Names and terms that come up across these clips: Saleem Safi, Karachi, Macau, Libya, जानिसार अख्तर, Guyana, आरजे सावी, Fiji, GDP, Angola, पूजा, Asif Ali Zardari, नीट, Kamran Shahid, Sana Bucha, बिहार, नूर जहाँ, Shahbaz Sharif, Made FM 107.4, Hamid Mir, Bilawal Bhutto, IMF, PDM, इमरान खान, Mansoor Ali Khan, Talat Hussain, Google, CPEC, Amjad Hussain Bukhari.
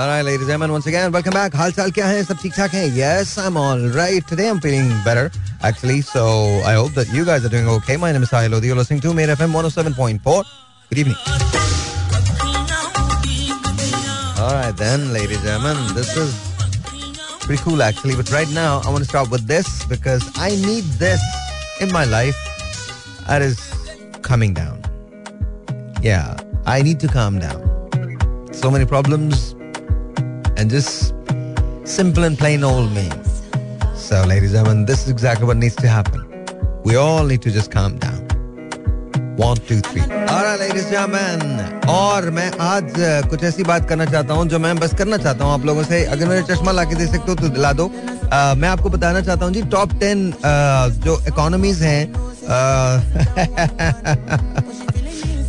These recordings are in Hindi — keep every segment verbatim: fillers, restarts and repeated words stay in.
Alright, ladies and gentlemen, once again, welcome back. हाल चाल क्या है? सब ठीक ठाक है? Yes, I'm all right. Today I'm feeling better, actually. So I hope that you guys are doing okay. My name is Sahil Odi. You're listening to Made F M one oh seven point four. Good evening. Alright then, ladies and gentlemen, this is pretty cool actually. But right now, I want to start with this because I need this in my life. That is coming down. Yeah, I need to calm down. So many problems and just simple and plain old me. So ladies and gentlemen, this is exactly what needs to happen. We all need to just calm down. One, two, three. Alright, ladies and gentlemen. और मैं आज कुछ ऐसी बात करना चाहता हूँ जो मैं बस करना चाहता हूँ आप लोगों से. अगर मेरे चश्मा ला के दे सकते हो तो दिला दो. आ, मैं आपको बताना चाहता हूँ जी टॉप टेन जो इकोनॉमीज हैं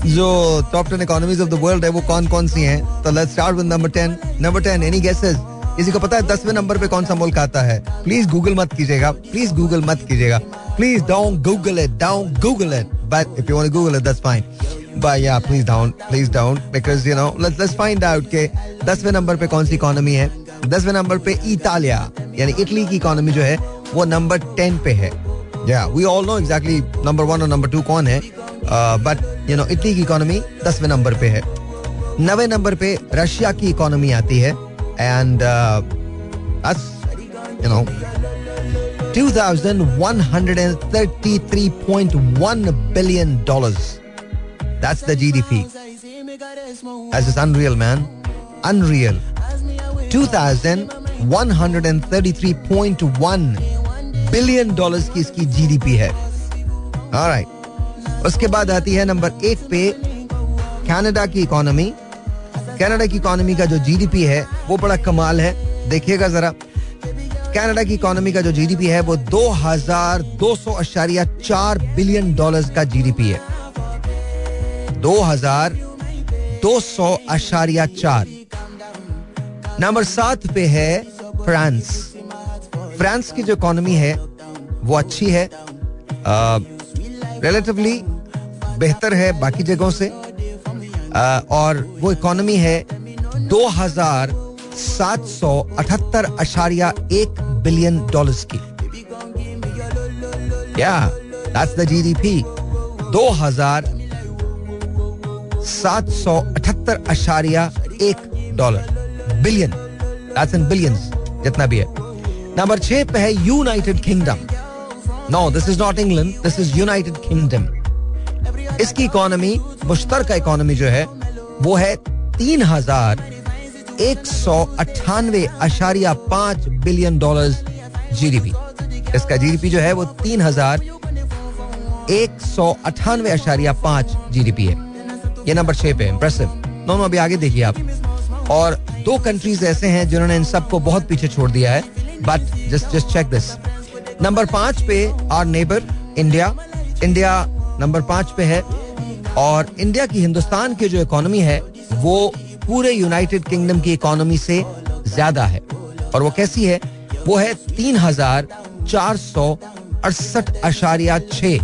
जो top ten economies of the world है वो कौन कौन सी हैं. तो let's start with number ten. Number ten, any guesses? किसी को पता है दसवें नंबर पे कौन सा मुल्क आता है? प्लीज गूगल मत कीजिएगा, प्लीज गूगल मत कीजिएगा, please don't Google it, don't Google it. But if you want to Google it that's fine, but या please don't, please don't, because you know let's let's find out के दसवें नंबर पे कौन सी इकोनॉमी है. दसवें नंबर पे इटालिया यानी इटली की इकोनॉमी जो है वो नंबर टेन पे है. या we all know exactly number one और नंबर टू कौन है, बट यू नो इटली की इकोनॉमी दसवें नंबर पे है. नवे नंबर पे रशिया की इकोनॉमी आती है and you know two thousand one hundred thirty-three point one billion dollars. That's the G D P. That's just unreal, man. Unreal. two thousand one hundred thirty-three point one billion dollars की इसकी G D P है. All right. उसके बाद आती है नंबर एट पे कनाडा की इकोनॉमी. कनाडा की इकोनॉमी का जो जीडीपी है वो बड़ा कमाल है. देखिएगा जरा, कनाडा की इकोनॉमी का जो जीडीपी है वो दो हजार दो सौ अशारिया चार बिलियन डॉलर्स का जीडीपी है. दो हजार दो सौ अशारिया चार. नंबर सात पे है फ्रांस. फ्रांस की जो इकोनॉमी है वो अच्छी है, रिलेटिवली बेहतर है बाकी जगहों से, आ, और वो इकोनॉमी है दो हजार सात सौ अठहत्तर अशारिया एक बिलियन डॉलर्स की. या दैट्स द जीडीपी, दो हजार सात सौ अठहत्तर अशारिया एक dollar billion. That's in billions जितना भी है. नंबर छह पे है United Kingdom. No, this is not England. This is United Kingdom. इसकी इकोनॉमी, मुश्तरका इकोनॉमी जो है वो है तीन हजार एक सौ अट्ठानवे अशारिया पांच बिलियन डॉलर्स जीडीपी. इसका जीडीपी जो है वो तीन हजार एक सौ अट्ठानवे अशारिया पांच जीडीपी है. ये नंबर छह पे. इम्प्रेसिव. नो नो अभी आगे देखिए आप. और दो कंट्रीज ऐसे हैं जिन्होंने इन सबको बहुत पीछे छोड़ दिया है, but just just check this. Number पांच पे our neighbour India. India number पांच पे है और इंडिया की, हिंदुस्तान की जो इकोनॉमी है वो पूरे यूनाइटेड किंगडम की इकोनॉमी से ज्यादा है. और वो कैसी है? वो है तीन हजार चार सौ अड़सठ अशारिया छह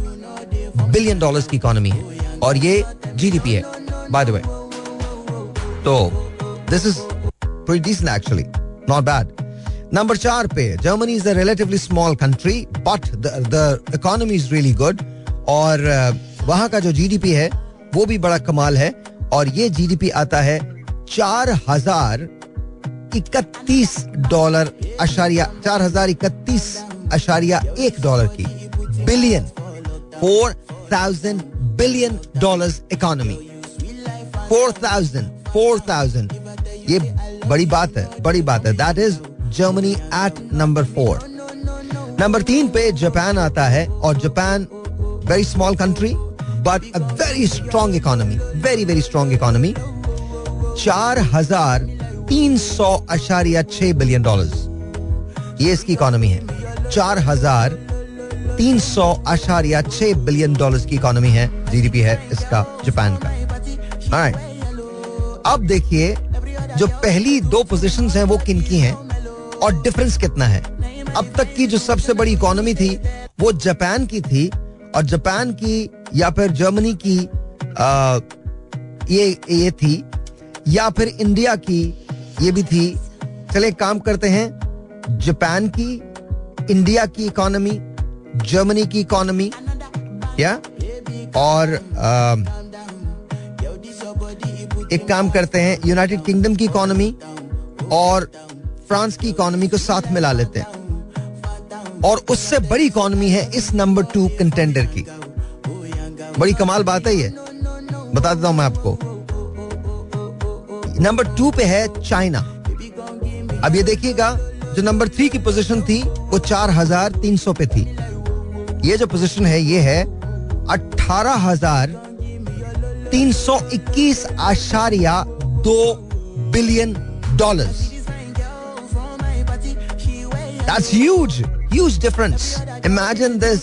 बिलियन डॉलर्स की इकोनॉमी है और ये जीडीपी है बाय द वे. तो this is pretty decent actually, not bad. Number चार पे Germany is a relatively small country but the economy is really good. और वहां का जो जीडीपी है वो भी बड़ा कमाल है और ये जीडीपी आता है चार हजार इकतीस डॉलर अशारिया चार हजार इकतीस अशारिया एक डॉलर की billion, four thousand billion dollars economy. Four thousand four thousand ये बड़ी बात है, बड़ी बात है. That is Germany at number four. Number तीन पे जापान आता है और Japan very small country but a very strong economy, very very strong economy. चार हजार तीन सौ अशारिया छह बिलियन डॉलर्स ये इसकी इकोनॉमी है. चार हजार तीन सौ अशारिया छह बिलियन डॉलर्स की इकोनॉमी है, जीडीपी है इसका जापान का. ऑलराइट, अब देखिए जो पहली दो पोजीशंस हैं वो किनकी हैं और डिफरेंस कितना है. अब तक की जो सबसे बड़ी इकोनॉमी थी वो जापान की थी और जापान की या फिर जर्मनी की आ, ये ये थी या फिर इंडिया की ये भी थी. चले एक काम करते हैं, जापान की, इंडिया की इकोनॉमी, जर्मनी की इकोनॉमी या और आ, एक काम करते हैं यूनाइटेड किंगडम की इकोनॉमी और फ्रांस की इकोनॉमी को साथ मिला लेते हैं और उससे बड़ी इकोनॉमी है इस नंबर टू कंटेंडर की. बड़ी कमाल बात है ये, बता देता हूं मैं आपको. नंबर टू पे है चाइना. अब ये देखिएगा, जो नंबर थ्री की पोजीशन थी वो चार हजार तीन सौ पे थी. ये जो पोजीशन है ये है अठारह हजार तीन सौ इक्कीस आशारिया दो billion dollars. That's huge, huge difference. Imagine this.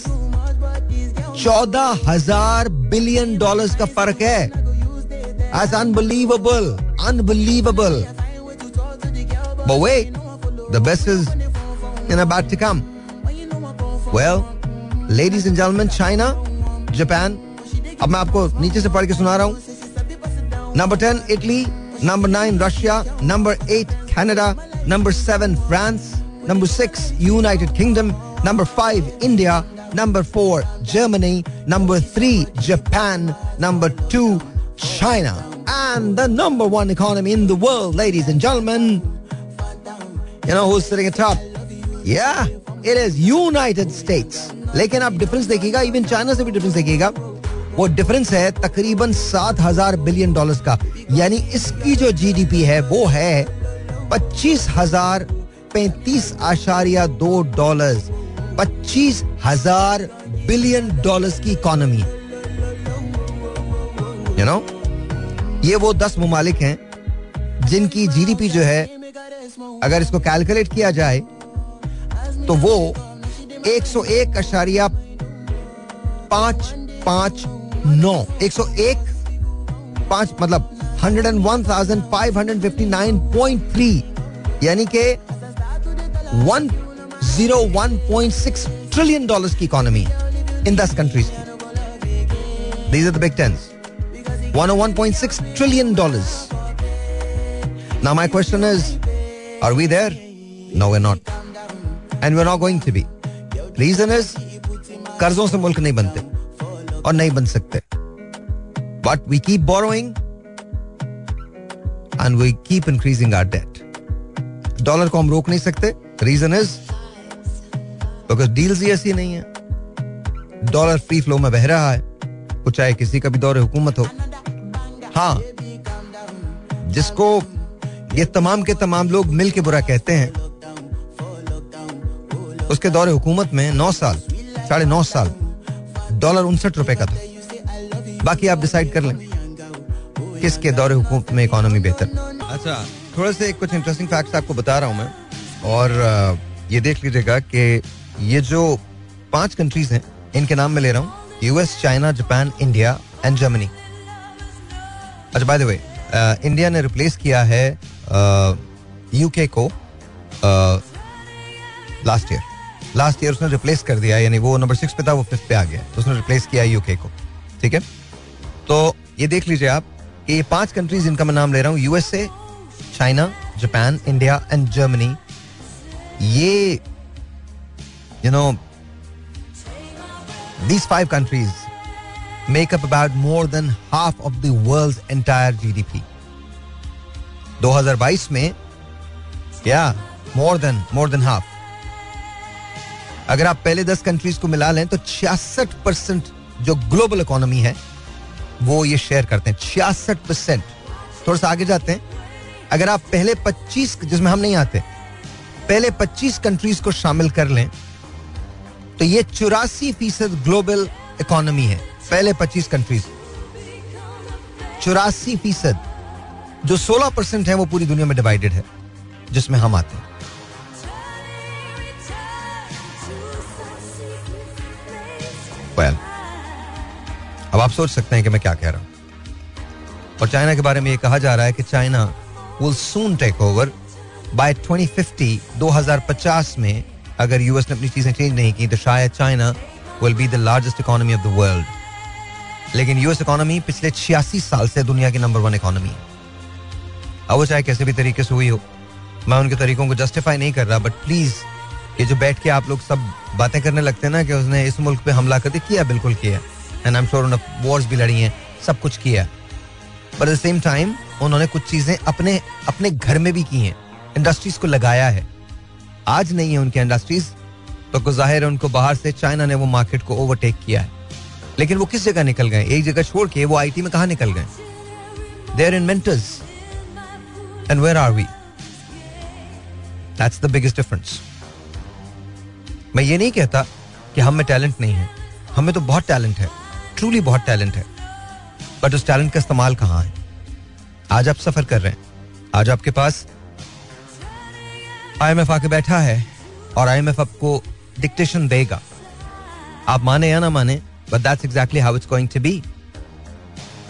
चौदह हज़ार बिलियन डॉलर्स का फर्क है. That's unbelievable, unbelievable. But wait, the best is in about to come. Well, ladies and gentlemen, China, Japan. अब मैं आपको नीचे से पढ़ के सुना रहा हूँ. Number ten, Italy. Number nine, Russia. Number eight, Canada. Number seven, France. Number six, United Kingdom. Number five, India. Number four, Germany. Number three, Japan. Number two, China. And the number one economy in the world, ladies and gentlemen. You know who's sitting atop? Yeah, it is United States. लेकिन आप difference देखिएगा, even China से भी difference देखिएगा. वो difference है तकरीबन सात हजार बिलियन डॉलर्स का. यानी इसकी जो जीडीपी है वो है पच्चीस हजार पैंतीस आशारिया दो डॉलर. पच्चीस हजार बिलियन डॉलर्स की इकोनॉमी. यू नो, ये वो दस मुमालिक हैं जिनकी जीडीपी जो है अगर इसको कैलकुलेट किया जाए तो वो एक सौ एक आशारिया पांच पांच नौ एक सौ एक पांच मतलब hundred and one thousand five hundred fifty nine point three यानी के one hundred one point six trillion dollars की economy in दस countries. These are the big tens. one hundred one point six trillion dollars. Now my question is, are we there? No, we're not. And we're not going to be. Reason is, कर्जों से मुल्क नहीं बनते और नहीं बन सकते. But we keep borrowing and we keep increasing our debt. Dollar को हम रोक नहीं सकते. रीजन इज बिकॉज डील्स ही ऐसी नहीं है. डॉलर फ्री फ्लो में बह रहा है, वो चाहे किसी का भी दौर हुकूमत हो. हाँ, जिसको ये तमाम के तमाम लोग मिल के बुरा कहते हैं, उसके दौर हुकूमत में नौ साल साढ़े नौ साल डॉलर उनसठ रुपए का था. बाकी आप डिसाइड कर लें किसके दौर हुकूमत में इकोनॉमी बेहतर. अच्छा, थोड़ा से कुछ इंटरेस्टिंग फैक्ट्स आपको बता रहा हूं मैं और ये देख लीजिएगा कि ये जो पांच कंट्रीज हैं इनके नाम मैं ले रहा हूँ, US, China, Japan, India and Germany. अच्छा, बाय द वे, इंडिया ने रिप्लेस किया है यूके को लास्ट ईयर. लास्ट ईयर उसने रिप्लेस कर दिया, यानी वो नंबर सिक्स पे था, वो फिफ्थ पे आ गया, तो उसने रिप्लेस किया यूके को. ठीक है, तो ये देख लीजिए आप कि ये पांच कंट्रीज इनका मैं नाम ले रहा हूँ, USA, China, Japan, India and Germany. ये you know these five countries make up about more than half of the world's entire GDP. दो हज़ार बाईस में या more than more than half. अगर आप पहले दस कंट्रीज को मिला लें तो छियासठ परसेंट जो ग्लोबल इकोनॉमी है वो ये शेयर करते हैं. छियासठ परसेंट. थोड़ा सा आगे जाते हैं, अगर आप पहले पच्चीस, जिसमें हम नहीं आते, पहले पच्चीस कंट्रीज को शामिल कर लें तो ये चौरासी फीसद ग्लोबल इकोनॉमी है. पहले पच्चीस कंट्रीज चौरासी फीसद जो सोलह परसेंट है वो पूरी दुनिया में डिवाइडेड है, जिसमें हम आते हैं. well, अब आप सोच सकते हैं कि मैं क्या कह रहा हूं. और चाइना के बारे में ये कहा जा रहा है कि China will soon take over by twenty fifty. दो हज़ार पचास में अगर यूएस ने अपनी चीजें चेंज नहीं की तो शायद China will be the largest economy of the world. लेकिन यूएस इकोनॉमी पिछले छियासी साल से दुनिया की नंबर वन इकोनॉमी है. अब वो चाहे कैसे भी तरीके से हुई हो, मैं उनके तरीकों को जस्टिफाई नहीं कर रहा, बट प्लीज़ ये जो बैठ के आप लोग सब बातें करने लगते हैं ना कि उसने इस मुल्क पे हमला कर दिया, किया बिल्कुल किया, एंड आई एम श्योर उन्होंने वॉर्स भी लड़ी हैं, सब कुछ किया, but at the same time उन्होंने कुछ चीज़ें अपने अपने घर में भी की हैं, इंडस्ट्रीज़ को लगाया है. आज नहीं है उनकी इंडस्ट्रीज़ तो ज़ाहिर है उनको बाहर से चाइना ने वो मार्केट को ओवरटेक किया है, लेकिन वो किस जगह निकल गए, एक जगह छोड़ के वो आईटी में कहाँ निकल गए. They're inventors. And where are we? That's the biggest difference. मैं ये नहीं कहता कि हम में टैलेंट नहीं है, हमें तो बहुत टैलेंट है, ट्रूली बहुत टैलेंट है, बट उस टैलेंट का इस्तेमाल कहाँ है. आज आप सफर कर रहे हैं, आज आपके पास आईएमएफ आके बैठा है और आईएमएफ आपको डिक्टेशन देगा, आप माने या ना माने, but that's exactly how it's going to be.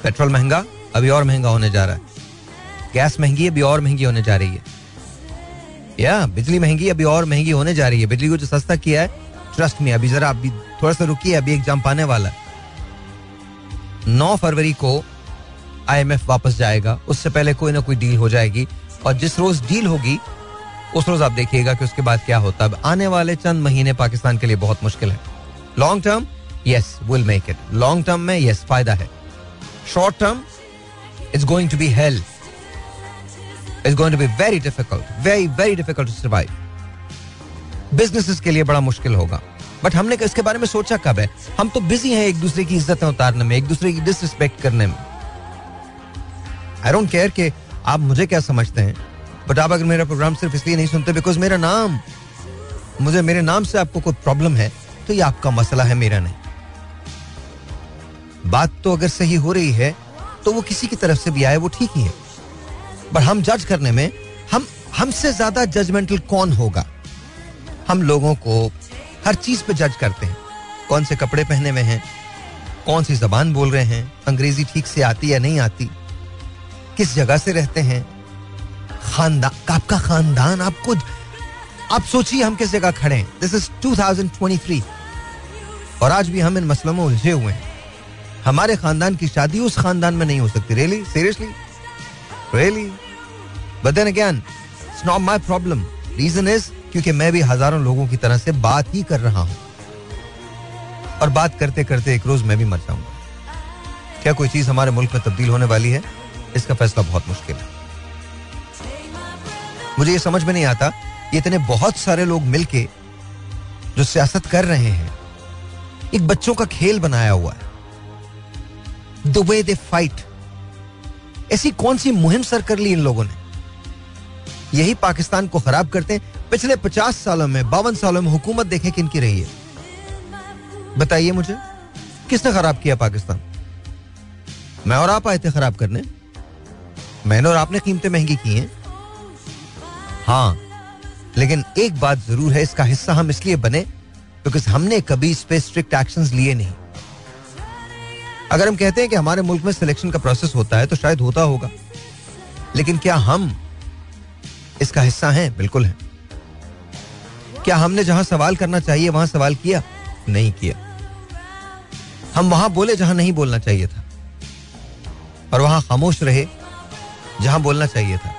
Petrol महंगा, अभी और महंगा होने जा रहा है, गैस महंगी, अभी और महंगी होने जा रही है, या बिजली महंगी, अभी और महंगी होने जा रही है. बिजली को जो सस्ता किया है, ट्रस्ट में, अभी जरा अभी थोड़ा सा रुकिए, अभी एग्जाम पाने वाला है. नौ फरवरी को आईएमएफ वापस जाएगा, उससे पहले कोई ना कोई डील हो जाएगी, और जिस रोज डील होगी उस रोज आप देखिएगा कि उसके बाद क्या होता है. आने वाले चंद महीने पाकिस्तान के लिए बहुत मुश्किल है. Long term yes will make it, long term में यस फायदा है, short term it's going to be hell, it's going to be very difficult, very very difficult to survive. businesses के लिए बड़ा मुश्किल होगा, but हमने इसके बारे में सोचा कब है. हम तो busy हैं एक दूसरे की इज्जतें उतारने में, एक दूसरे की disrespect करने में. I don't care कि आप मुझे क्या समझते हैं, but आप अगर मेरा प्रोग्राम सिर्फ इसलिए नहीं सुनते because मेरा नाम, मुझे मेरे नाम से आपको कोई प्रॉब्लम है, तो ये आपका मसला है, मेरा नहीं. बात तो अगर सही हो रही है तो वो किसी की तरफ से भी आए वो ठीक ही है, पर हम जज करने में, हम हमसे ज्यादा जजमेंटल कौन होगा. हम लोगों को हर चीज पे जज करते हैं, कौन से कपड़े पहने हुए हैं, कौन सी जबान बोल रहे हैं, अंग्रेजी ठीक से आती या नहीं आती, किस जगह से रहते हैं, खानदान, आपका खानदान, आप खुद आप सोचिए हम किस जगह खड़े हैं. This is two thousand twenty three, और आज भी हम इन मसलों में उलझे हुए हैं. हमारे खानदान की शादी उस खानदान में नहीं हो सकती. Really seriously really but then again it's not my problem. Reason is क्योंकि मैं भी हजारों लोगों की तरह से बात ही कर रहा हूं, और बात करते करते एक रोज मैं भी मर जाऊंगा. क्या कोई चीज हमारे मुल्क में तब्दील होने वाली है? इसका फैसला बहुत मुश्किल है. मुझे ये समझ में नहीं आता, ये इतने बहुत सारे लोग मिलके जो सियासत कर रहे हैं, एक बच्चों का खेल बनाया हुआ है. The way they fight. ऐसी कौन सी मुहिम सर कर ली इन लोगों ने? यही पाकिस्तान को खराब करते हैं. पिछले पचास सालों में, बावन सालों में हुकूमत देखें किनकी रही है, बताइए मुझे. किसने खराब किया पाकिस्तान? मैं और आप आए थे खराब करने. मैंने और आपने कीमतें महंगी की हैं, हाँ, लेकिन एक बात जरूर है, इसका हिस्सा हम इसलिए बने बिकॉज हमने कभी इस पे स्ट्रिक्ट एक्शंस लिए नहीं. अगर हम कहते हैं कि हमारे मुल्क में सिलेक्शन का प्रोसेस होता है, तो शायद होता होगा, लेकिन क्या हम इसका हिस्सा हैं? बिल्कुल हैं. क्या हमने जहां सवाल करना चाहिए वहां सवाल किया? नहीं किया. हम वहां बोले जहां नहीं बोलना चाहिए था, और वहां खामोश रहे जहां बोलना चाहिए था.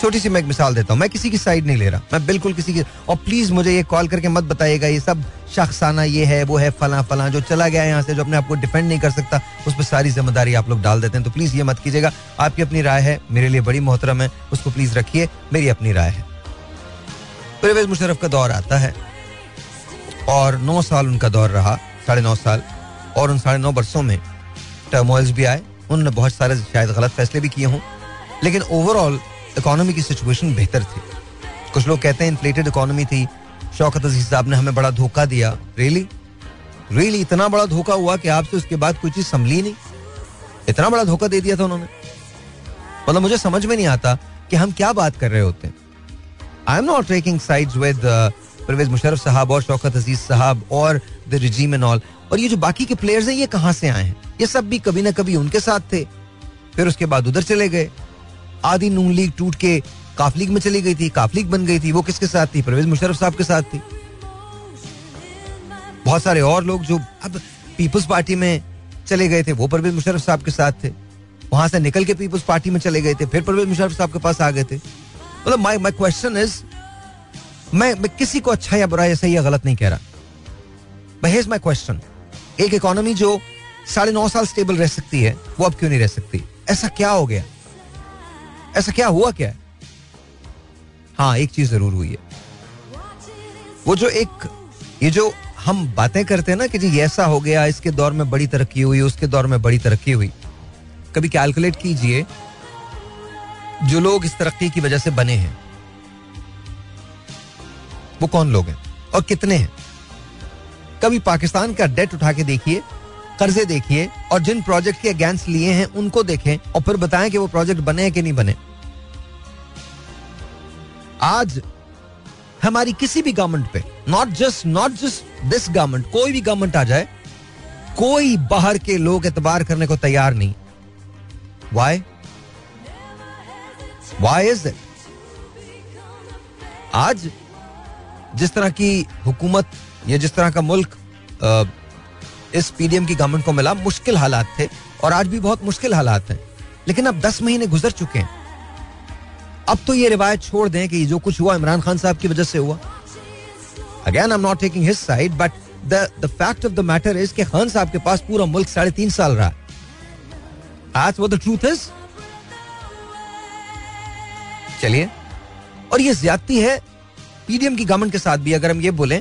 छोटी सी मैं एक मिसाल देता हूं. मैं किसी की साइड नहीं ले रहा, मैं बिल्कुल किसी की, और प्लीज मुझे ये कॉल करके मत बताइएगा ये सब शख्साना, ये है वो है फला फला, जो चला गया यहाँ से, जो अपने आप को डिफेंड नहीं कर सकता, उस पर सारी जिम्मेदारी आप लोग डाल देते हैं. तो प्लीज ये मत कीजिएगा. आपकी अपनी राय है, मेरे लिए बड़ी मोहतरम है, उसको प्लीज रखिए. मेरी अपनी राय है. परवेज मुशर्रफ का दौर आता है, और नौ साल उनका दौर रहा, साढ़े नौ साल, और उन साढ़े नौ बरसों में टर्मोइल्स भी आए, उन्होंने बहुत सारे शायद गलत फैसले भी किए हों, लेकिन ओवरऑल इकोनॉमी की सिचुएशन बेहतर थी. कुछ लोग कहते हैं इन्फ्लेटेड इकोनॉमी थी. शौकत अजीज साहब ने हमें बड़ा धोखा दिया. रियली रियली इतना बड़ा धोखा हुआ कि आपसे उसके बाद कोई चीज संभली नहीं. इतना बड़ा धोखा दे दिया था उन्होंने. मतलब मुझे समझ में नहीं आता कि हम क्या बात कर रहे होते हैं. I am not taking sides with Parvez Musharraf साहब और शौकत अजीज साहब और द रिजीम एंड ऑल, और ये जो बाकी के प्लेयर्स हैं ये कहाँ से आए हैं? ये सब भी कभी ना कभी उनके साथ थे, फिर उसके बाद उधर चले गए. आधी नून लीग टूट के काफ लीग में चली गई थी, काफ लीग बन गई थी. वो किसके साथ थी? परवेज मुशर्रफ साहब के साथ थी. बहुत सारे और लोग जो अब पीपल्स पार्टी में चले गए थे, वो परवेज मुशर्रफ साहब के साथ थे. वहां से निकल के पीपल्स पार्टी में चले गए थे, फिर परवेज मुशर्रफ साहब के पास आ गए थे. मतलब माय माय क्वेश्चन इज, मैं मैं किसी को अच्छा या बुरा या सही या गलत नहीं कह रहा, but here is my question, एक इकोनॉमी जो साढ़े नौ साल स्टेबल रह सकती है वो अब क्यों नहीं रह सकती? ऐसा क्या हो गया? ऐसा क्या हुआ? क्या है? हाँ, एक चीज जरूर हुई है, वो जो एक ये जो हम बातें करते हैं ना कि जी ऐसा हो गया, इसके दौर में बड़ी तरक्की हुई, उसके दौर में बड़ी तरक्की हुई. कभी कैलकुलेट कीजिए जो लोग इस तरक्की की वजह से बने हैं वो कौन लोग हैं और कितने हैं. कभी पाकिस्तान का डेट उठा के देखिए, कर्जे देखिए, और जिन प्रोजेक्ट के अगेंस्ट लिए हैं उनको देखें और फिर बताएं कि वो प्रोजेक्ट बने हैं कि नहीं बने. आज हमारी किसी भी गवर्नमेंट पे, not just not just this government, कोई भी गवर्नमेंट आ जाए, कोई बाहर के लोग एतबार करने को तैयार नहीं. Why why is that? आज जिस तरह की हुकूमत या जिस तरह का मुल्क आ, इस पीडीएम की गवर्नमेंट को मिला, मुश्किल हालात थे और आज भी बहुत मुश्किल हालात हैं, लेकिन अब दस महीने गुजर चुके हैं. अब तो ये रिवायत छोड़ दें कि जो कुछ हुआ इमरान खान साहब की वजह से हुआ. Again I am not taking his side, but the the fact of the matter is कि खान साहब के पास पूरा मुल्क साढ़े तीन साल रहा. आज वो द ट्रूथ इज. चलिए, और ये ज्यादती है पीडीएम की गवर्नमेंट के साथ भी. अगर हम ये बोलें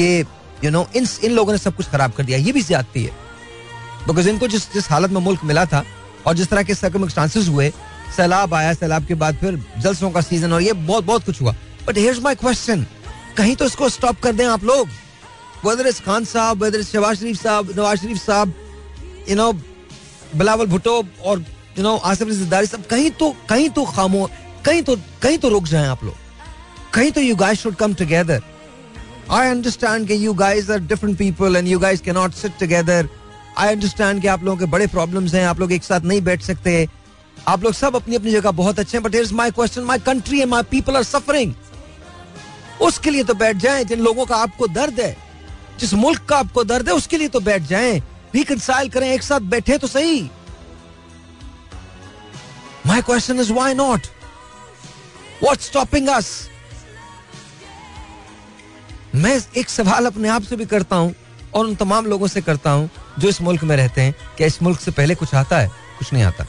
कि You know, इन इन लोगों ने सब कुछ खराब कर दिया, ये भी ज्यादती है, बिकॉज इनको जिस जिस हालत में मुल्क मिला था और जिस तरह के सर्कमस्टांसेस हुए, सैलाब आया, सैलाब के बाद फिर जलसों का सीजन और ये बहुत बहुत कुछ हुआ. बट हियर्स माय क्वेश्चन, कहीं तो इसको स्टॉप कर दें आप लोग, वेदर इज खान साहब, वेदर इज शहबाज शरीफ साहब, नवाज शरीफ साहब, यू नो बिलावल भुट्टो और यू नो आसिफ अली जरदारी साहब. कहीं तो कहीं तो खामोश, कहीं तो कहीं तो रुक जाए आप लोग, कहीं तो you guys should come together. I understand कि you guys are different people and you guys cannot sit together. I understand कि आप लोगों के बड़े problems हैं, आप लोग एक साथ नहीं बैठ सकते, आप लोग सब अपनी अपनी जगह बहुत अच्छे हैं. But here's my question, my country and my people are suffering. उसके लिए तो बैठ जाएं, जिन लोगों का आपको दर्द है, जिस मुल्क का आपको दर्द है, उसके लिए तो बैठ जाएं, reconcile करें, एक साथ बैठे तो सही. My question is why not? What's stopping us? मैं एक सवाल अपने आप से भी करता हूं और उन तमाम लोगों से करता हूं जो इस मुल्क में रहते हैं, क्या इस मुल्क से पहले कुछ आता है? कुछ नहीं आता.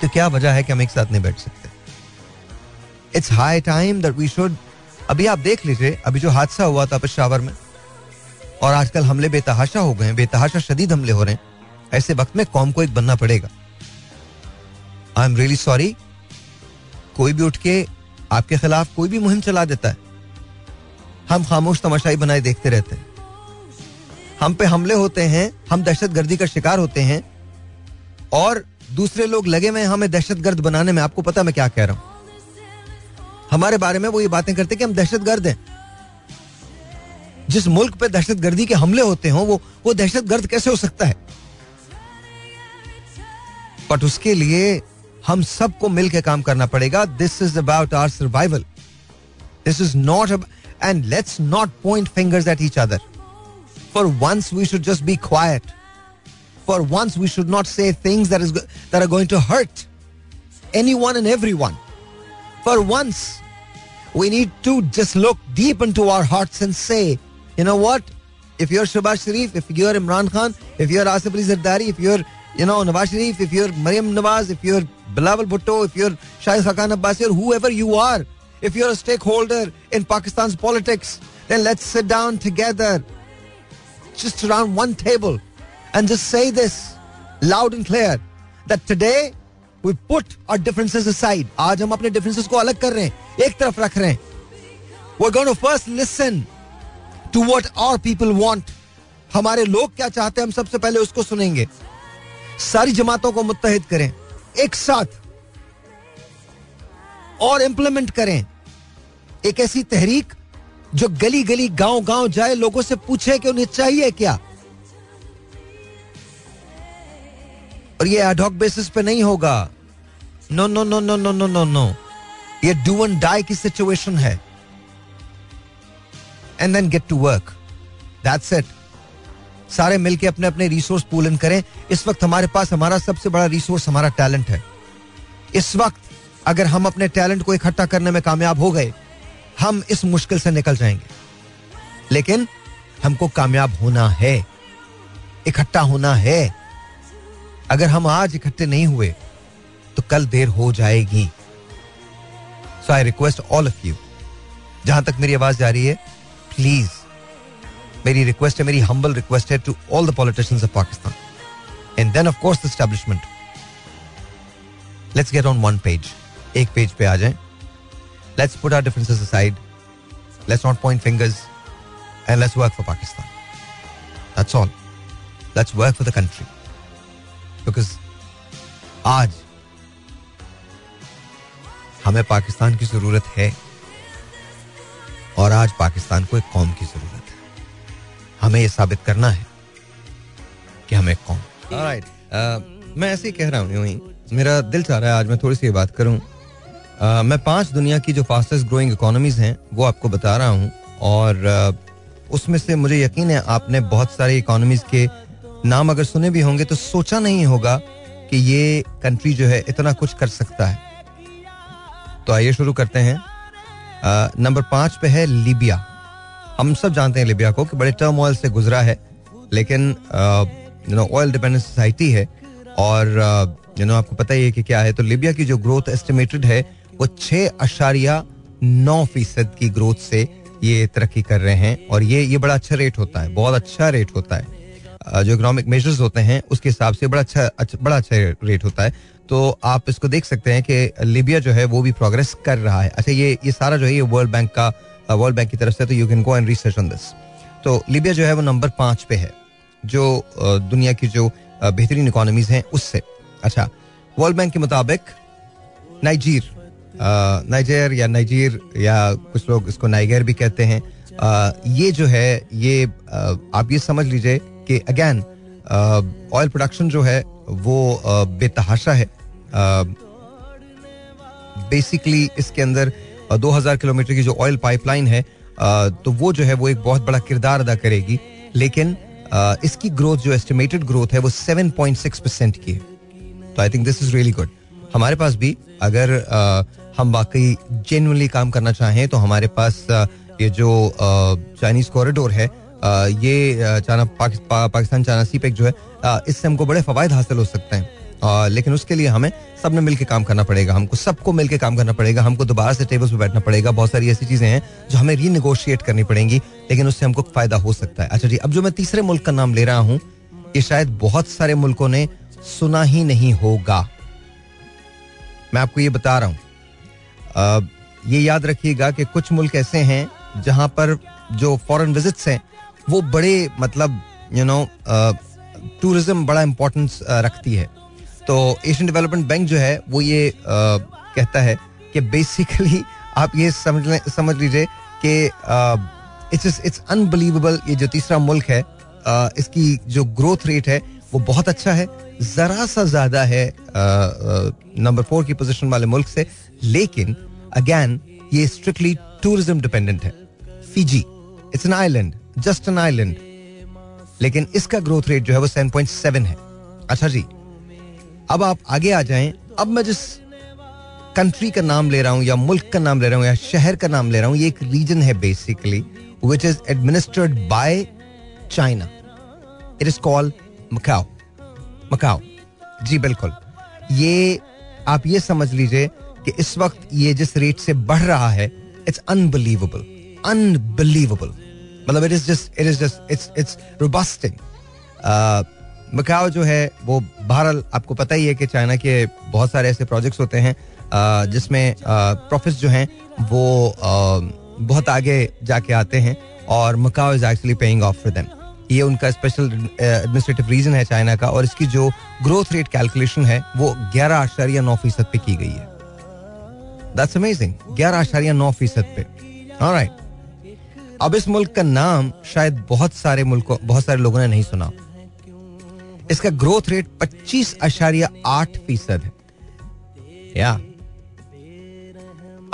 तो क्या वजह है कि हम एक साथ नहीं बैठ सकते? It's high time that we should. अभी आप देख लीजिए, अभी जो हादसा हुआ था पेशावर में, और आजकल हमले बेतहाशा हो गए हैं, बेतहाशा शदीद हमले हो रहे हैं. ऐसे वक्त में कौम को एक बनना पड़ेगा. आई एम रियली सॉरी, कोई भी उठ के आपके खिलाफ कोई भी मुहिम चला देता है, हम खामोश तमाशाई बनाए देखते रहते हैं. हम पे हमले होते हैं, हम दहशतगर्दी का शिकार होते हैं और दूसरे लोग लगे हुए हैं हमें दहशतगर्द बनाने में. आपको पता मैं क्या कह रहा हूं? हमारे बारे में वो ये बातें करते हैं कि हम दहशतगर्द हैं. जिस मुल्क पे दहशतगर्दी के हमले होते हों वो वो दहशतगर्द कैसे हो सकता है? बट उसके लिए हम सबको मिलकर काम करना पड़ेगा. This is about our survival. This is not about. And let's not point fingers at each other. For once, we should just be quiet. For once, we should not say things that is that are going to hurt anyone and everyone. For once, we need to just look deep into our hearts and say, you know what? If you're Shahbaz Sharif, if you're Imran Khan, if you're Asif Ali Zardari, if you're you know Nawaz Sharif, if you're Maryam Nawaz, if you're Bilawal Bhutto, if you're Shaukat Abbasi, or whoever you are. If you're a stakeholder in Pakistan's politics, then let's sit down together, just around one table, and just say this loud and clear that today we put our differences aside. आज हम अपने differences को अलग कर रहे हैं, एक तरफ रख रहे हैं. We're going to first listen to what our people want. हमारे लोग क्या चाहते हैं, हम सबसे पहले उसको सुनेंगे. सारी जमातों को मुत्तहिद करें एक साथ और इम्प्लीमेंट करें एक ऐसी तहरीक जो गली गली गांव गांव जाए, लोगों से पूछे कि उन्हें चाहिए क्या. और ये एड हॉक बेसिस पे नहीं होगा. No no no no no no no no ये डू एंड डाई की सिचुएशन है. And then get to work, that's it. सारे मिलके अपने अपने रिसोर्स पूल इन करें. इस वक्त हमारे पास हमारा सबसे बड़ा रिसोर्स हमारा टैलेंट है. इस वक्त अगर हम अपने टैलेंट को इकट्ठा करने में कामयाब हो गए, हम इस मुश्किल से निकल जाएंगे. लेकिन हमको कामयाब होना है, इकट्ठा होना है. अगर हम आज इकट्ठे नहीं हुए तो कल देर हो जाएगी. So I request all of you, जहां तक मेरी आवाज जा रही है, प्लीज मेरी रिक्वेस्ट है, मेरी हम्बल रिक्वेस्ट है to all the politicians of Pakistan and then of course the establishment. Let's get on one page, एक पेज पे आ जाएं. Let's put our differences aside, let's not point fingers and let's work for Pakistan. That's all. Let's work for the country, because आज हमें पाकिस्तान की जरूरत है और आज पाकिस्तान को एक कौम की जरूरत है. हमें यह साबित करना है कि हमें कौम. ऑलराइट, मैं ऐसे ही कह रहा हूँ, मेरा दिल चाह रहा है आज मैं थोड़ी सी ये बात करूँ. uh, मैं पांच दुनिया की जो फास्टेस्ट ग्रोइंग इकोनॉमीज हैं वो आपको बता रहा हूँ, और uh, उसमें से मुझे यकीन है आपने बहुत सारे इकोनॉमीज के नाम अगर सुने भी होंगे तो सोचा नहीं होगा कि ये कंट्री जो है इतना कुछ कर सकता है. तो आइए शुरू करते हैं. नंबर पाँच पे है लीबिया. हम सब जानते हैं लीबिया को कि बड़े टर्मऑयल से गुजरा है, लेकिन you know oil dependent society है और यू नो आपको पता ही है कि क्या है. तो लीबिया की जो ग्रोथ एस्टिमेटेड है वो छः अशारिया नौ फीसद की ग्रोथ से ये तरक्की कर रहे हैं, और ये ये बड़ा अच्छा रेट होता है, बहुत अच्छा रेट होता है. जो इकोनॉमिक मेजर्स होते हैं उसके हिसाब से बड़ा अच्छा बड़ा अच्छा रेट होता है. तो आप इसको देख सकते हैं कि लीबिया जो है वो भी प्रोग्रेस कर रहा है. अच्छा, ये ये सारा जो है ये वर्ल्ड बैंक का वर्ल्ड बैंक की तरफ से, तो you can go and research on this. तो लीबिया जो है वो नंबर पाँच पे है जो दुनिया की जो बेहतरीन इकोनॉमीज हैं उससे. अच्छा, वर्ल्ड बैंक के मुताबिक नाइजीर नाइजर या नाइजीर या कुछ लोग इसको नाइगर भी कहते हैं, ये जो है ये आप ये समझ लीजिए कि अगेन ऑयल प्रोडक्शन जो है वो uh, बेतहाशा है. बेसिकली uh, इसके अंदर uh, दो हज़ार किलोमीटर की जो ऑयल पाइपलाइन है uh, तो वो जो है वो एक बहुत बड़ा किरदार अदा करेगी. लेकिन uh, इसकी ग्रोथ जो एस्टिमेटेड ग्रोथ है वो सात पॉइंट सिक्स परसेंट की है. तो I think this is really good. हमारे पास भी अगर uh, हम वाकई जेन्युइनली काम करना चाहें तो हमारे पास uh, ये जो चाइनीज uh, कॉरिडोर है, आ, ये चाइना पाकिस्तान चाइना सीपेक जो है, आ, इससे हमको बड़े फवायद हासिल हो सकते हैं. आ, लेकिन उसके लिए हमें सब ने मिल के काम करना पड़ेगा, हमको सबको मिल के काम करना पड़ेगा, हमको दोबारा से टेबल्स पे बैठना पड़ेगा. बहुत सारी ऐसी चीज़ें हैं जो हमें रीनिगोशिएट करनी पड़ेंगी, लेकिन उससे हमको फ़ायदा हो सकता है. अच्छा जी, अब जो मैं तीसरे मुल्क का नाम ले रहा हूँ, ये शायद बहुत सारे मुल्कों ने सुना ही नहीं होगा. मैं आपको ये बता रहा हूँ, ये याद रखिएगा कि कुछ मुल्क ऐसे हैं जहाँ पर जो फॉरेन विजिट्स हैं वो बड़े, मतलब यू नो टूरिज्म बड़ा इम्पोर्टेंस रखती है. तो एशियन डेवलपमेंट बैंक जो है वो ये uh, कहता है कि बेसिकली आप ये समझ लें, समझ लीजिए कि इट्स इट्स अनबिलीवेबल. ये जो तीसरा मुल्क है, uh, इसकी जो ग्रोथ रेट है वो बहुत अच्छा है, ज़रा सा ज़्यादा है नंबर फोर की पोजीशन वाले मुल्क से, लेकिन अगैन ये स्ट्रिक्टली टूरिज्म डिपेंडेंट है. Fiji, it's an island, just an island, लेकिन इसका ग्रोथ रेट जो है वो सात पॉइंट सात है. अच्छा जी, अब आप आगे आ जाएं. अब मैं जिस कंट्री का नाम ले रहा हूं या मुल्क का नाम ले रहा हूं या शहर का नाम ले रहा हूं, ये एक रीजन है basically which is administered by China. It is called Macau. Macau, जी बिल्कुल. ये आप ये समझ लीजिए कि इस वक्त ये जिस रेट से बढ़ रहा है, इट्स अनबिलीवेबल, अनबिलीवेबल. मतलब it is just it is just it's it's robusting. Macau जो है वो बहरहाल आपको पता ही है कि चाइना के बहुत सारे ऐसे प्रोजेक्ट्स होते हैं uh, जिसमें प्रॉफिट्स uh, जो हैं वो uh, बहुत आगे जाके आते हैं, और Macau is actually paying off for them. ये उनका स्पेशल एडमिनिस्ट्रेटिव रीजन है चाइना का, और इसकी जो ग्रोथ रेट कैलकुलेशन है वो ग्यारह आशारिया नौ फीसद पे की गई है. दैट्स अमेजिंग, ग्यारह आशारिया नौ फीसद पे. ऑलराइट, अब इस मुल्क का नाम शायद बहुत सारे मुल्कों बहुत सारे लोगों ने नहीं सुना. इसका ग्रोथ रेट पच्चीस अशारिया आठ फीसद है. या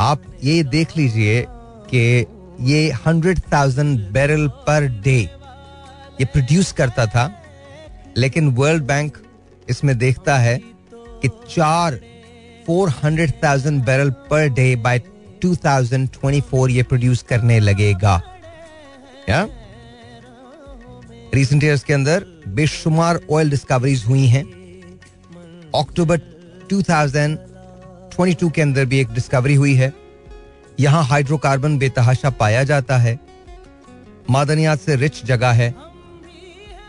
आप ये देख लीजिए कि ये hundred thousand barrel per day ये प्रोड्यूस करता था, लेकिन वर्ल्ड बैंक इसमें देखता है कि चार four hundred thousand barrel per day by two thousand twenty four ये प्रोड्यूस करने लगेगा. या रिसेंट ईयर्स के अंदर बेशुमार ऑयल डिस्कवरीज हुई हैं. अक्टूबर दो हज़ार बाईस के अंदर भी एक डिस्कवरी हुई है. यहाँ हाइड्रोकार्बन बेतहाशा पाया जाता है, मादनियात से रिच जगह है.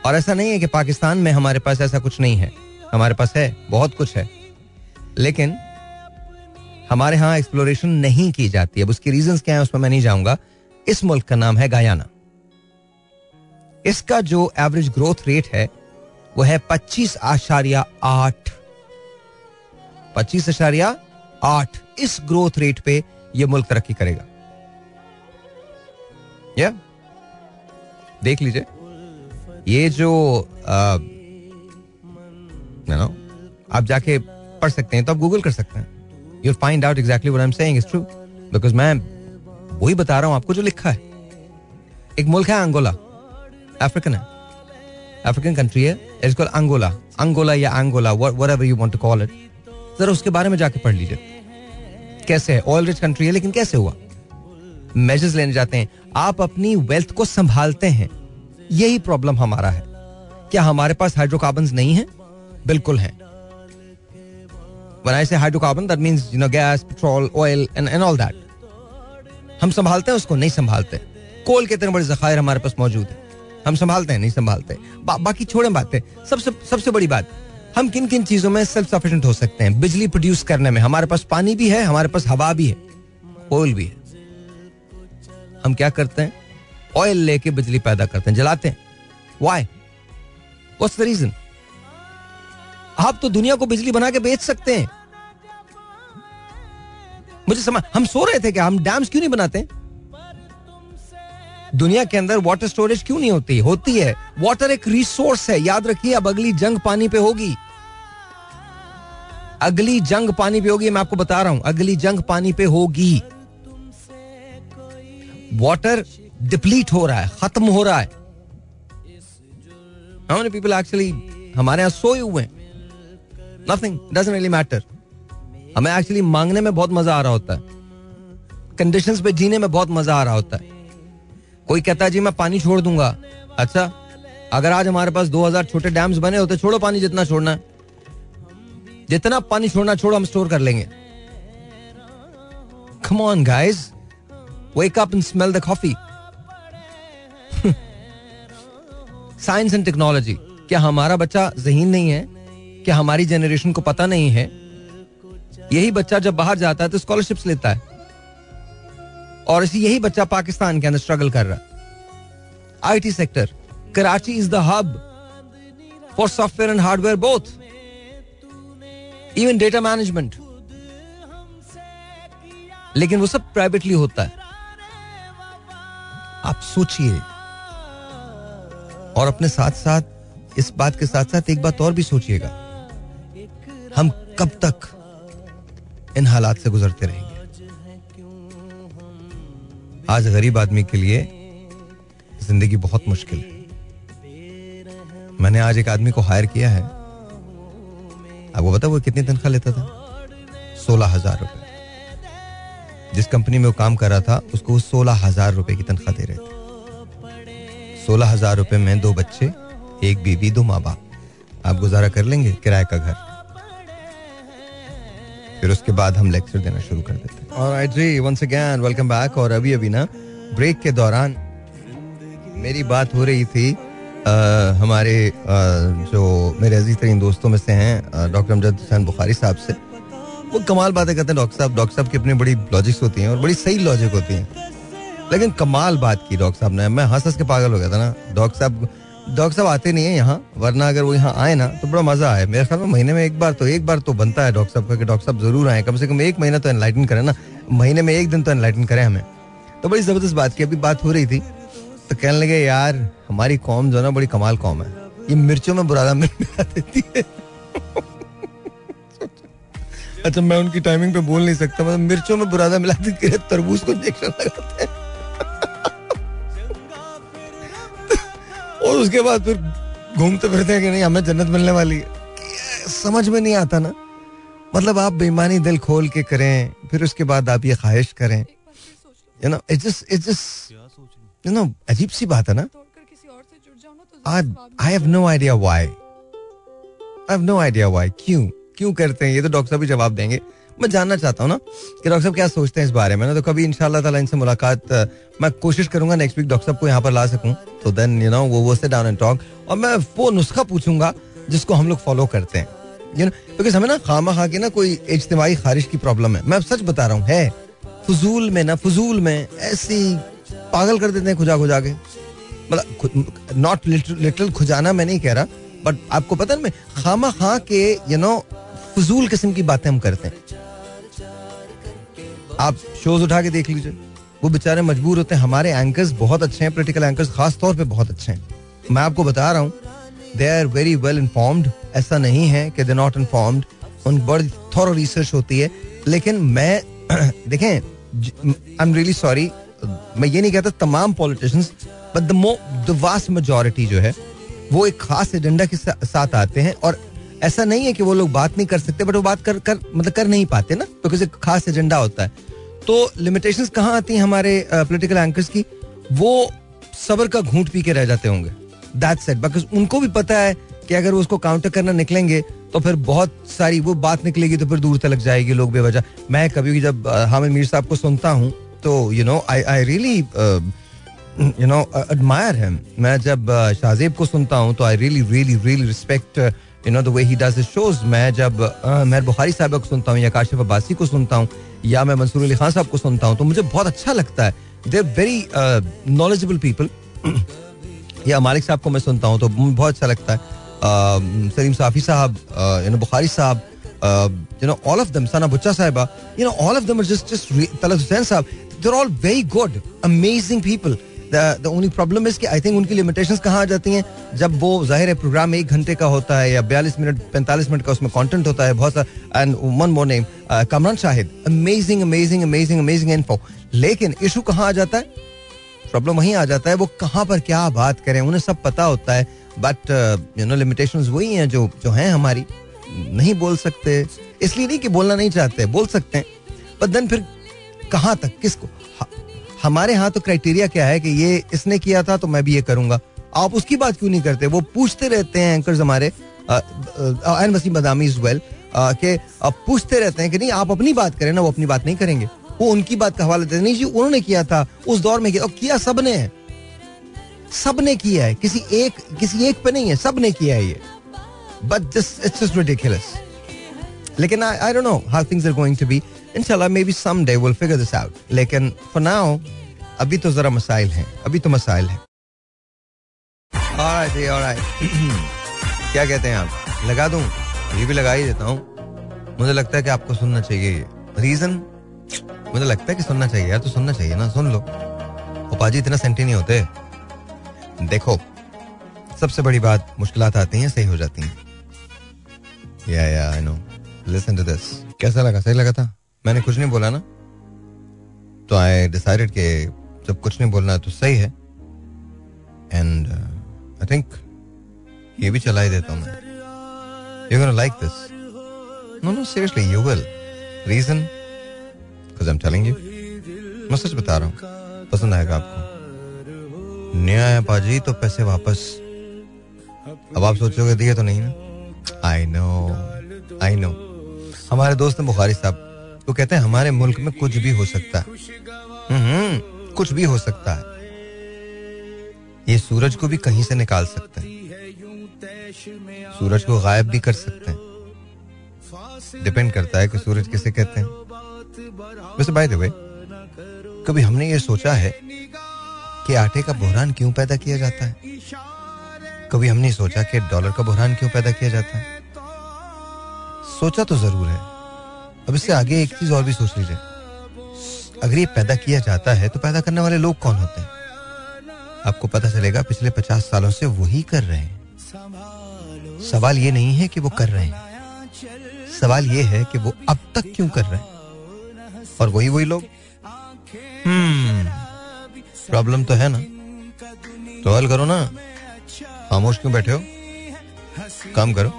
और ऐसा नहीं है कि पाकिस्तान में हमारे पास ऐसा कुछ नहीं है, हमारे पास है, बहुत कुछ है, लेकिन हमारे यहाँ एक्सप्लोरेशन नहीं की जाती. अब उसकी रीजंस क्या है उसमें मैं नहीं जाऊंगा. इस मुल्क का नाम है गायाना. इसका जो एवरेज ग्रोथ रेट है वो है पच्चीस आशारिया आठ, पच्चीस आशारिया आठ. इस ग्रोथ रेट पे ये मुल्क तरक्की करेगा. या देख लीजिए ये जो यू नो आप जाके पढ़ सकते हैं, तो आप गूगल कर सकते हैं. You find out exactly what I am saying is true, because मैं वही बता रहा हूं आपको जो लिखा है. एक मुल्क है अंगोला, अफ्रीकन है, अफ्रीकन कंट्री है, इट्स कॉल्ड अंगोला, अंगोला या Angola whatever you want to call it. जरा उसके बारे में जाके पढ़ लीजिए कैसे है. ऑयल रिच कंट्री है, लेकिन कैसे हुआ? मेजर्स लेने जाते हैं, आप अपनी वेल्थ को संभालते हैं. यही प्रॉब्लम हमारा है. क्या हमारे पास हाइड्रोकार्बन नहीं है? बिल्कुल है. When I say hydrocarbon that means you know gas, petrol, oil and and all that. हम संभालते हैं उसको? नहीं संभालते. कोल के इतने बड़े जखायर हमारे पास मौजूद है, हम संभालते हैं? नहीं संभालते. बा, बाकी छोड़ें बातें. सबसे सबसे बड़ी बात, हम किन किन चीजों में सेल्फ सफिशिएंट हो सकते हैं? बिजली प्रोड्यूस करने में हमारे पास पानी भी है, हमारे पास हवा भी है, ऑयल भी है. हम क्या करते हैं? ऑयल लेके बिजली पैदा करते हैं, जलाते हैं. व्हाई? What's the reason? आप तो दुनिया को बिजली बना के बेच सकते हैं. मुझे समझ, हम सो रहे थे क्या? हम डैम्स क्यों नहीं बनाते? दुनिया के अंदर वाटर स्टोरेज क्यों नहीं होती? होती है. वाटर एक रिसोर्स है, याद रखिए. अब अगली जंग पानी पे होगी, अगली जंग पानी पे होगी. मैं आपको बता रहा हूं, अगली जंग पानी पे होगी. वाटर डिप्लीट हो रहा है, खत्म हो रहा है. How many people actually हमारे यहां सोए हुए हैं? Nothing, doesn't really matter. हमें एक्चुअली मांगने में बहुत मजा आ रहा होता है, कंडीशंस पे जीने में बहुत मजा आ रहा होता है. कोई कहता है जी मैं पानी छोड़ दूंगा. अच्छा, अगर आज हमारे पास दो हज़ार छोटे डैम्स बने होते, छोड़ो पानी जितना छोड़ना है, जितना पानी छोड़ना छोड़ो, हम स्टोर कर लेंगे. Come on guys, wake up and smell the coffee. Science and technology. क्या हमारा बच्चा ज़हीन नहीं है? क्या हमारी जनरेशन को पता नहीं है? यही बच्चा जब बाहर जाता है तो स्कॉलरशिप्स लेता है, और इसी यही बच्चा पाकिस्तान के अंदर स्ट्रगल कर रहा है. IT sector, Karachi is the hub for software and hardware both, even data management. लेकिन वो सब प्राइवेटली होता है. आप सोचिए, और अपने साथ साथ इस बात के साथ साथ एक बात और भी सोचिएगा, हम कब तक इन हालात से गुजरते रहेंगे? आज गरीब आदमी के लिए जिंदगी बहुत मुश्किल है. मैंने आज एक आदमी को हायर किया है, आपको पता वो कितनी तनख्वाह लेता था? सोलह हजार रुपए. जिस कंपनी में वो काम कर रहा था उसको वो सोलह हजार रुपए की तनख्वाह दे रहे थे. सोलह हजार रुपए में दो बच्चे, एक बीवी, दो माँ बाप, आप गुजारा कर लेंगे? किराए का घर. फिर उसके बाद हम लेक्चर देना शुरू कर देते हैं. ऑलराइट जी, वंस अगेन वेलकम बैक. और अभी अभी ना ब्रेक के दौरान मेरी बात हो रही थी आ, हमारे आ, जो मेरे अजीज तरीन दोस्तों में से हैं डॉक्टर अमजद हुसैन बुखारी साहब से. वो कमाल बातें करते हैं डॉक्टर साहब. डॉक्टर साहब की अपनी बड़ी लॉजिक्स होती हैं और बड़ी सही लॉजिक होती हैं, लेकिन कमाल बात की डॉक्टर साहब ने. मैं हंस हंस के पागल हो गया था ना. डॉक्टर साहब डॉक्टर साहब आते नहीं है यहाँ, वरना अगर वो यहाँ आए ना तो बड़ा मजा आए. मेरे ख्याल में महीने में एक बार तो एक बार तो बनता है डॉक्टर साहब का कि डॉक्टर साहब जरूर आए, कम से कम एक महीना तो एनलाइटन करें ना, महीने में एक दिन तो एनलाइटन करें हमें. तो बड़ी ज़बरदस्त बात की. अभी बात हो रही थी तो कहने लगे यार हमारी कौम जो है ना बड़ी कमाल कौम है, ये मिर्चों में बुरादा मिर्च मिला देती है. अच्छा, मैं उनकी टाइमिंग पे बोल नहीं सकता, मतलब मिर्चों में बुरादा मिला देती है, तरबूज को इंजेक्शन लगाते हैं. और उसके बाद फिर घूमते फिरते हैं कि नहीं हमें जन्नत मिलने वाली है. समझ में नहीं आता ना, मतलब आप बेईमानी दिल खोल के करें फिर उसके बाद आप ये ख्वाहिश करें, you know it's just it's just you know अजीब सी बात है ना. आज I have no idea why, I have no idea why, क्यों क्यों करते हैं ये, तो डॉक्टर साहब भी जवाब देंगे. मैं जानना चाहता हूँ ना कि डॉक्टर साहब क्या सोचते हैं इस बारे में ना, तो कभी इंशाल्लाह ताला इनसे मुलाकात मैं कोशिश करूंगा नेक्स्ट वीक डॉक्टर साहब को यहाँ पर ला सकूँ, तो देन यू नो वो वो सिट डाउन एंड टॉक, और मैं वो नुस्खा पूछूंगा जिसको हम लोग फॉलो करते हैं, यू नो बिकॉज हमें ना खामा खा के ना कोई इज्तिमाई खारिश की प्रॉब्लम है. मैं सच बता रहा हूँ, है फजूल में ना, फजूल में ऐसी पागल कर देते हैं खुजा खुजा के, मतलब नॉट लिटल खुजाना मैं नहीं कह रहा, बट आपको पता ना मैं खामा खा के यू नो फजूल किस्म की बातें हम करते हैं. आप शोज उठा के देख लीजिए, वो बेचारे मजबूर होते हैं. हमारे एंकर्स बहुत अच्छे हैं, पॉलिटिकल एंकर्स खास तौर पे बहुत अच्छे हैं, मैं आपको बता रहा हूँ, they are very well informed. ऐसा नहीं है कि दे नॉट इन्फॉर्म्ड, उन बड़ी थोरो रिसर्च होती है. लेकिन मैं देखें, आई एम रियली सॉरी, मैं ये नहीं कहता तमाम politicians, but the mo the vast majority जो है वो एक खास एजेंडा के साथ आते हैं. और ऐसा नहीं है कि वो लोग बात नहीं कर सकते, बट वो बात कर कर मतलब कर नहीं पाते ना, तो किसी खास एजेंडा होता है. तो लिमिटेशंस कहाँ आती हैं हमारे पॉलिटिकल एंकर्स की, वो सब्र का घूंट पी के रह जाते होंगे, दैट्स इट. बिकॉज उनको भी पता है कि अगर वो उसको काउंटर करना निकलेंगे तो फिर बहुत सारी वो बात निकलेगी, तो फिर दूर तक जाएगी लोग बेवजह. मैं कभी जब हामिद मीर साहब को सुनता हूँ तो you know I I really you know admire him. मैं जब शाहजेब को सुनता हूँ तो I really really really respect You know the way he does his shows. मैं जब मैं बुखारी साहब को सुनता हूँ या काशिफ अब्बासी को सुनता हूँ या मैं मंसूर अली खान साहब को सुनता हूँ तो मुझे बहुत अच्छा लगता है. They're very knowledgeable people. या मालिक साहब को मैं सुनता हूँ तो बहुत अच्छा लगता है. सलीम साफी साहब, you know बुखारी साहब, you know all of them, साना बुच्चा साहिबा, you know all of them are just just Talat Hussain साहब. They're all very good, amazing people. The, the only problem is कि I think उनकी limitations कहाँ आ जाती हैं, जब वो जाहिर है प्रोग्राम एक घंटे का होता है या बयालीस मिनट पैंतालीस मिनट का उसमें कंटेंट होता है बहुत सारा. And one more name Kamran Shahid, amazing amazing amazing amazing info. लेकिन इशू कहाँ आ जाता है, प्रॉब्लम वहीं आ जाता है, वो कहाँ पर क्या बात करें उन्हें सब पता होता है, बट यू नो लिमिटेशंस वही हैं जो जो हैं हमारी, नहीं बोल सकते. इसलिए नहीं कि बोलना नहीं चाहते, बोल सकते हैं, बट देन फिर कहाँ तक किसको. हमारे यहाँ तो क्राइटेरिया क्या है कि ये इसने किया था तो मैं भी ये करूंगा. आप उसकी बात क्यों नहीं करते, वो पूछते रहते हैं एंकर्स हमारे, and Waseem Badami is well, के पूछते रहते हैं कि नहीं आप अपनी बात करें ना, वो अपनी बात नहीं करेंगे, वो उनकी बात का हवाला देते हैं, नहीं जी उन्होंने किया था उस दौर में किया, और किया सबने है, सबने किया है, किसी एक किसी एक पे नहीं है, सबने किया है ये. But just it's just ridiculous. लेकिन I don't know how things are going to be. इंशाल्लाह may be someday will figure this out, लेकिन फॉर नाउ अभी तो जरा मसाइल हैं, अभी तो मसाइल हैं. ऑलराइट ऑलराइट क्या कहते हैं आप, लगा दूं? ये भी लगा ही देता हूं. मुझे लगता है कि आपको सुनना चाहिए ये रीजन, मुझे लगता है कि सुनना चाहिए यार, तो सुनना चाहिए ना, सुन लो. उपाजी इतना सेंटी नहीं होते. देखो सबसे बड़ी बात, मुश्किलात आती हैं सही हो जाती हैं. Yeah yeah I know. Listen to this. कैसा लगा, सही लगा था? मैंने कुछ नहीं बोला ना, तो आई डिसाइडेड कि जब कुछ नहीं बोलना तो सही है. एंड आई थिंक ये भी चला ही देता हूँ मैं. You gonna like this. No no seriously you will. Reason because I am telling you. मैं सच बता रहा हूँ, पसंद आएगा आपको. नहीं आया पाजी तो पैसे वापस. अब आप सोचोगे दिए तो नहीं ना. I know I know. हमारे दोस्त हैं बुखारी साहब, तो कहते हैं हमारे मुल्क में कुछ भी हो सकता है, कुछ भी हो सकता है. ये सूरज को भी कहीं से निकाल सकते हैं, सूरज को गायब भी कर सकते हैं. डिपेंड करता है कि सूरज किसे कहते हैं. वैसे बाय द वे, कभी हमने ये सोचा है कि आटे का बहरान क्यों पैदा किया जाता है? कभी हमने सोचा कि डॉलर का बहरान क्यों पैदा किया जाता है? सोचा तो जरूर है. अब इससे आगे एक चीज और भी सोच लीजिए, अगर ये पैदा किया जाता है तो पैदा करने वाले लोग कौन होते हैं? आपको पता चलेगा पिछले पचास सालों से वही कर रहे हैं. सवाल ये नहीं है कि वो कर रहे हैं, सवाल ये है कि वो अब तक क्यों कर रहे हैं, और वही वही लोग. हम्म प्रॉब्लम तो है ना, तो हल करो ना. खामोश क्यों बैठे हो? काम करो,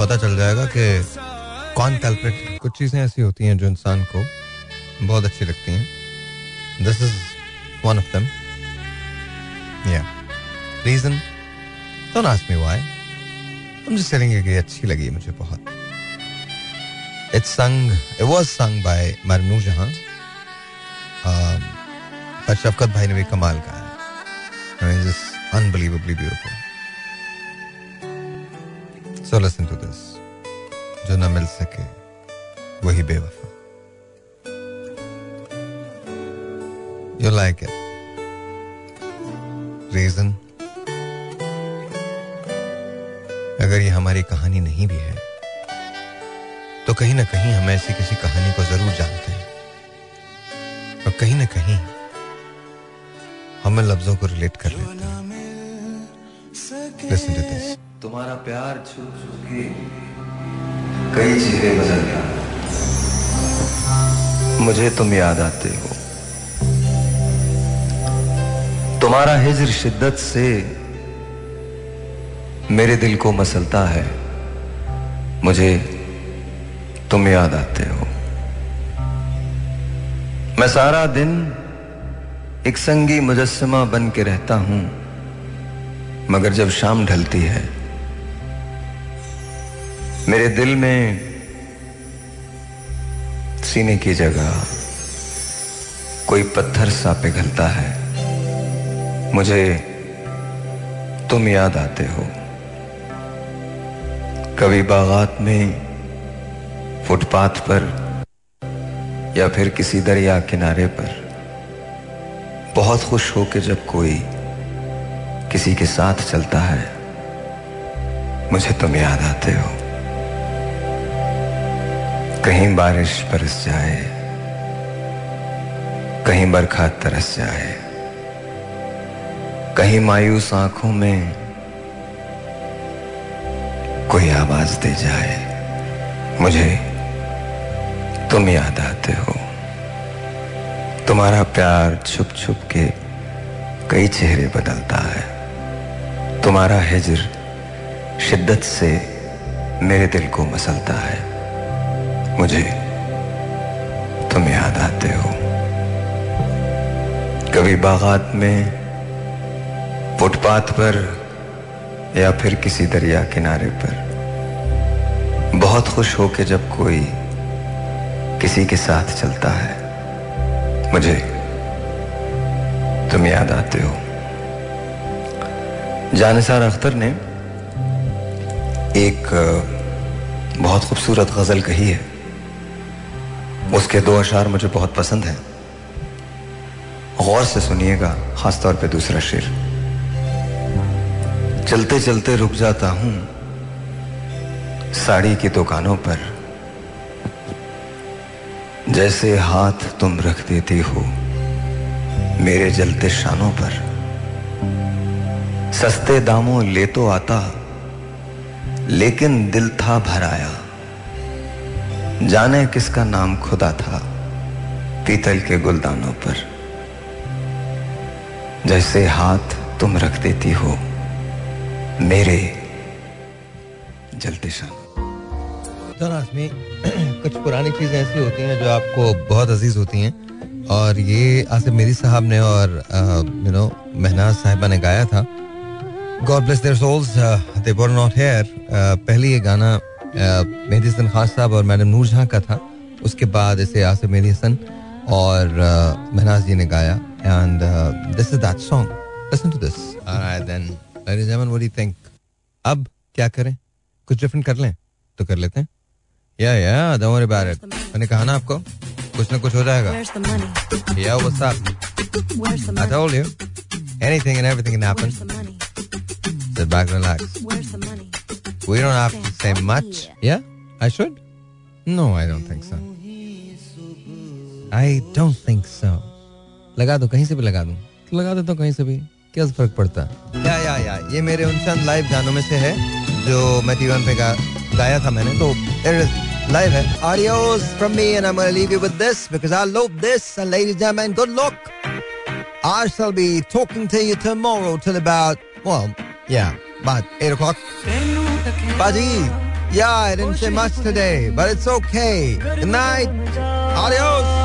पता चल जाएगा कि कौन कैलकुलेट। कुछ चीज़ें ऐसी होती हैं जो इंसान को बहुत अच्छी लगती हैं. This is one of them. या reason don't ask me why, I'm just telling you कि अच्छी लगी मुझे बहुत. It's sung, it was sung by मरनू जहां, पर शफकत भाई ने भी कमाल का है. I mean, just unbelievably beautiful. So listen to this. जो ना मिल सके वही बेवफा. You like it. Reason. अगर ये हमारी कहानी नहीं भी है तो कहीं ना कहीं हम ऐसी किसी कहानी को जरूर जानते हैं और कहीं ना कहीं हमें लफ्जों को रिलेट कर लेते हैं. Listen to this. तुम्हारा प्यार छू छू के कई चीजें बदल गया, मुझे तुम याद आते हो. तुम्हारा हिज्र शिद्दत से मेरे दिल को मसलता है, मुझे तुम याद आते हो. मैं सारा दिन एक संगी मुजस्समा बन के रहता हूं, मगर जब शाम ढलती है मेरे दिल में सीने की जगह कोई पत्थर सा पिघलता है, मुझे तुम याद आते हो. कभी बागात में, फुटपाथ पर या फिर किसी दरिया किनारे पर बहुत खुश होकर जब कोई किसी के साथ चलता है, मुझे तुम याद आते हो. कहीं बारिश बरस जाए, कहीं बरखात तरस जाए, कहीं मायूस आंखों में कोई आवाज दे जाए, मुझे तुम याद आते हो. तुम्हारा प्यार छुप छुप के कई चेहरे बदलता है, तुम्हारा हिज्र शिद्दत से मेरे दिल को मसलता है, मुझे तुम याद आते हो. कभी बागात में, फुटपाथ पर या फिर किसी दरिया किनारे पर बहुत खुश होके जब कोई किसी के साथ चलता है, मुझे तुम याद आते हो. जानिसार अख्तर ने एक बहुत खूबसूरत गज़ल कही है, उसके दो अशार मुझे बहुत पसंद हैं. गौर से सुनिएगा, ख़ास तौर पे दूसरा शेर. चलते चलते रुक जाता हूं साड़ी की दुकानों पर, जैसे हाथ तुम रख देती हो मेरे जलते शानों पर. सस्ते दामों ले तो आता, लेकिन दिल था भराया, जाने किसका नाम खुदा था पीतल के गुलदानों पर. जैसे हाथ तुम रख देती हो मेरे जलते शान. कुछ पुरानी चीज़ें ऐसी होती हैं जो आपको बहुत अजीज होती हैं, और ये आसिफ मेरी साहब ने और यू नो महनाज साहिबा ने गाया था. God bless their souls, they were not here. पहले ये गाना मेहदी हसन खान साहब और मैडम नूर जहाँ का था, उसके बाद इसे आसिफ मेहदी हसन और uh, महनाज जी ने गाया. And this is that song. Listen to this. Alright then. Ladies and gentlemen, what do you think? अब क्या करें? कुछ डिफरेंट कर लें तो कर लेते हैं. या या don't worry about it. मैंने कहा ना आपको कुछ ना कुछ हो जाएगा. या what's up? I told you anything and everything can happen. Sit back, relax. We don't have to say much. Yeah, I should? No, I don't think so. I don't think so. लगा दो कहीं से भी, लगा दूं लगा देता हूँ कहीं से भी, क्या फर्क पड़ता है. या या या ये मेरे उन चंद लाइव गानों में से है जो मैं टीवन पे गा, गाया था मैंने, तो लाइव है. Adios from me and I'm gonna leave you with this because I love this. And ladies and gentlemen, good luck. I shall be talking to you tomorrow till about Well, yeah, but eight o'clock. Buddy, yeah, I didn't say much today, but it's okay. Good night. Adios.